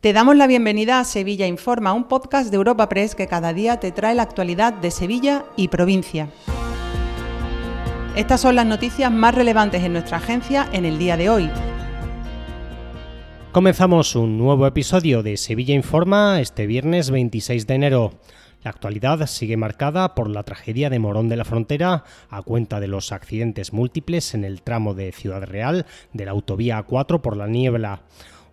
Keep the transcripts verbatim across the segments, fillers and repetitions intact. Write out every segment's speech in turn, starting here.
Te damos la bienvenida a Sevilla Informa, un podcast de Europa Press que cada día te trae la actualidad de Sevilla y provincia. Estas son las noticias más relevantes en nuestra agencia en el día de hoy. Comenzamos un nuevo episodio de Sevilla Informa este viernes veintiséis de enero. La actualidad sigue marcada por la tragedia de Morón de la Frontera a cuenta de los accidentes múltiples en el tramo de Ciudad Real de la autovía A cuatro por la Niebla.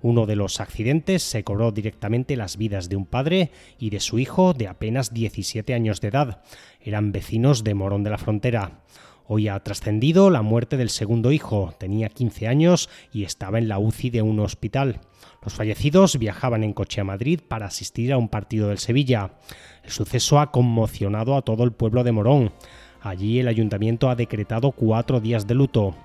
Uno de los accidentes se cobró directamente las vidas de un padre y de su hijo de apenas diecisiete años de edad. Eran vecinos de Morón de la Frontera. Hoy ha trascendido la muerte del segundo hijo, tenía quince años y estaba en la U C I de un hospital. Los fallecidos viajaban en coche a Madrid para asistir a un partido del Sevilla. El suceso ha conmocionado a todo el pueblo de Morón. Allí el ayuntamiento ha decretado cuatro días de luto.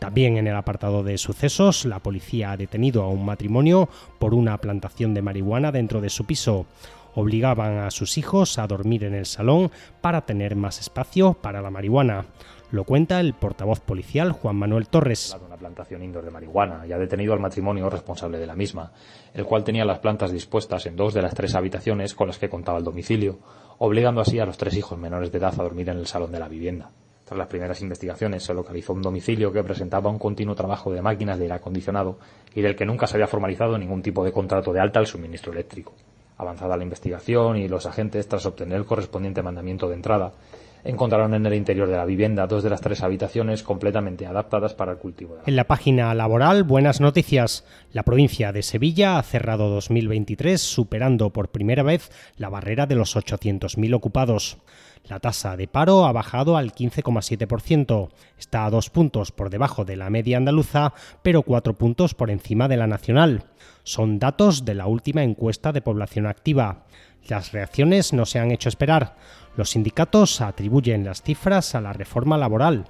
También en el apartado de sucesos, la policía ha detenido a un matrimonio por una plantación de marihuana dentro de su piso. Obligaban a sus hijos a dormir en el salón para tener más espacio para la marihuana. Lo cuenta el portavoz policial Juan Manuel Torres. Una plantación indoor de marihuana y ha detenido al matrimonio responsable de la misma, el cual tenía las plantas dispuestas en dos de las tres habitaciones con las que contaba el domicilio, obligando así a los tres hijos menores de edad a dormir en el salón de la vivienda. Tras las primeras investigaciones se localizó un domicilio que presentaba un continuo trabajo de máquinas de aire acondicionado y del que nunca se había formalizado ningún tipo de contrato de alta al suministro eléctrico. Avanzada la investigación y los agentes, tras obtener el correspondiente mandamiento de entrada, encontraron en el interior de la vivienda dos de las tres habitaciones completamente adaptadas para el cultivo. En la página laboral, buenas noticias. La provincia de Sevilla ha cerrado dos mil veintitrés superando por primera vez la barrera de los ochocientos mil ocupados. La tasa de paro ha bajado al quince coma siete por ciento. Está a dos puntos por debajo de la media andaluza, pero cuatro puntos por encima de la nacional. Son datos de la última encuesta de población activa. Las reacciones no se han hecho esperar. Los sindicatos atribuyen las cifras a la reforma laboral.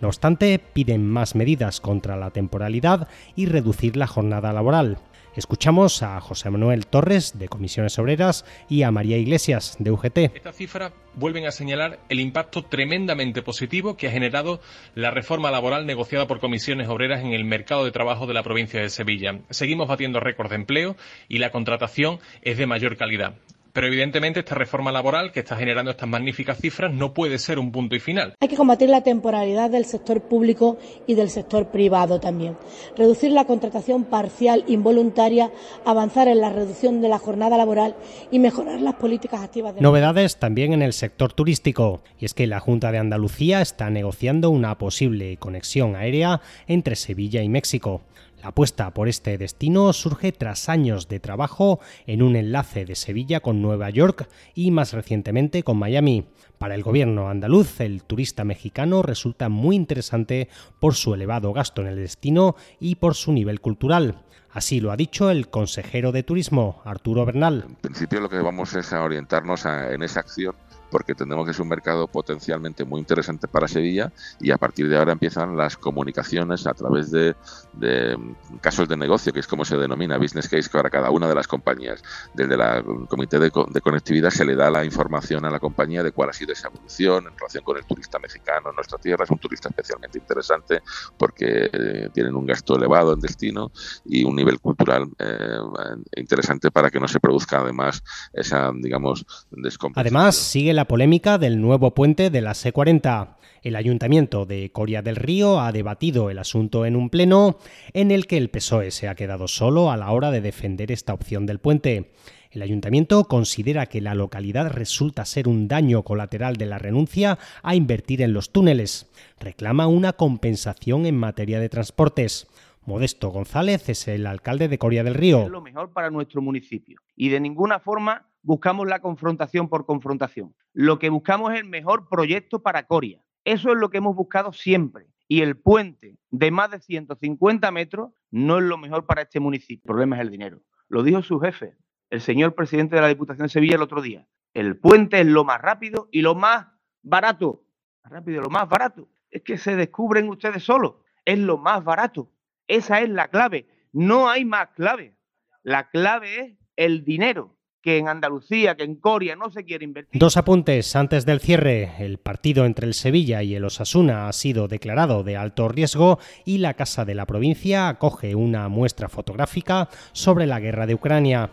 No obstante, piden más medidas contra la temporalidad y reducir la jornada laboral. Escuchamos a José Manuel Torres, de Comisiones Obreras, y a María Iglesias, de U G T. Estas cifras vuelven a señalar el impacto tremendamente positivo que ha generado la reforma laboral negociada por Comisiones Obreras en el mercado de trabajo de la provincia de Sevilla. Seguimos batiendo récords de empleo y la contratación es de mayor calidad. Pero evidentemente esta reforma laboral que está generando estas magníficas cifras no puede ser un punto y final. Hay que combatir la temporalidad del sector público y del sector privado también. Reducir la contratación parcial involuntaria, avanzar en la reducción de la jornada laboral y mejorar las políticas activas. De Novedades también en el sector turístico. Y es que la Junta de Andalucía está negociando una posible conexión aérea entre Sevilla y México. La apuesta por este destino surge tras años de trabajo en un enlace de Sevilla con Nueva York y más recientemente con Miami. Para el gobierno andaluz, el turista mexicano resulta muy interesante por su elevado gasto en el destino y por su nivel cultural. Así lo ha dicho el consejero de Turismo, Arturo Bernal. En principio lo que vamos es a orientarnos a, en esa acción porque entendemos que es un mercado potencialmente muy interesante para Sevilla y a partir de ahora empiezan las comunicaciones a través de, de casos de negocio, que es como se denomina business case para cada una de las compañías. Desde el comité de, de conectividad se le da la información a la compañía de cuál ha sido esa evolución en relación con el turista mexicano en nuestra tierra. Es un turista especialmente interesante porque eh, tienen un gasto elevado en destino y un nivel cultural eh, interesante para que no se produzca además esa, digamos, descompensación. Además, sigue la polémica del nuevo puente de la ese cuarenta. El ayuntamiento de Coria del Río ha debatido el asunto en un pleno en el que el P S O E se ha quedado solo a la hora de defender esta opción del puente. El ayuntamiento considera que la localidad resulta ser un daño colateral de la renuncia a invertir en los túneles. Reclama una compensación en materia de transportes. Modesto González es el alcalde de Coria del Río. Es lo mejor para nuestro municipio y de ninguna forma buscamos la confrontación por confrontación. Lo que buscamos es el mejor proyecto para Coria. Eso es lo que hemos buscado siempre. Y el puente de más de ciento cincuenta metros no es lo mejor para este municipio. El problema es el dinero. Lo dijo su jefe, el señor presidente de la Diputación de Sevilla, el otro día. El puente es lo más rápido y lo más barato. Más rápido y lo más barato. Es que se descubren ustedes solos. Es lo más barato. Esa es la clave. No hay más clave. La clave es el dinero, que en Andalucía, que en Coria no se quiere invertir. Dos apuntes antes del cierre. El partido entre el Sevilla y el Osasuna ha sido declarado de alto riesgo y la Casa de la Provincia acoge una muestra fotográfica sobre la guerra de Ucrania.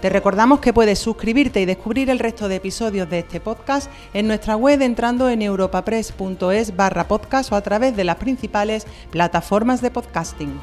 Te recordamos que puedes suscribirte y descubrir el resto de episodios de este podcast en nuestra web entrando en europapress punto es barra podcast o a través de las principales plataformas de podcasting.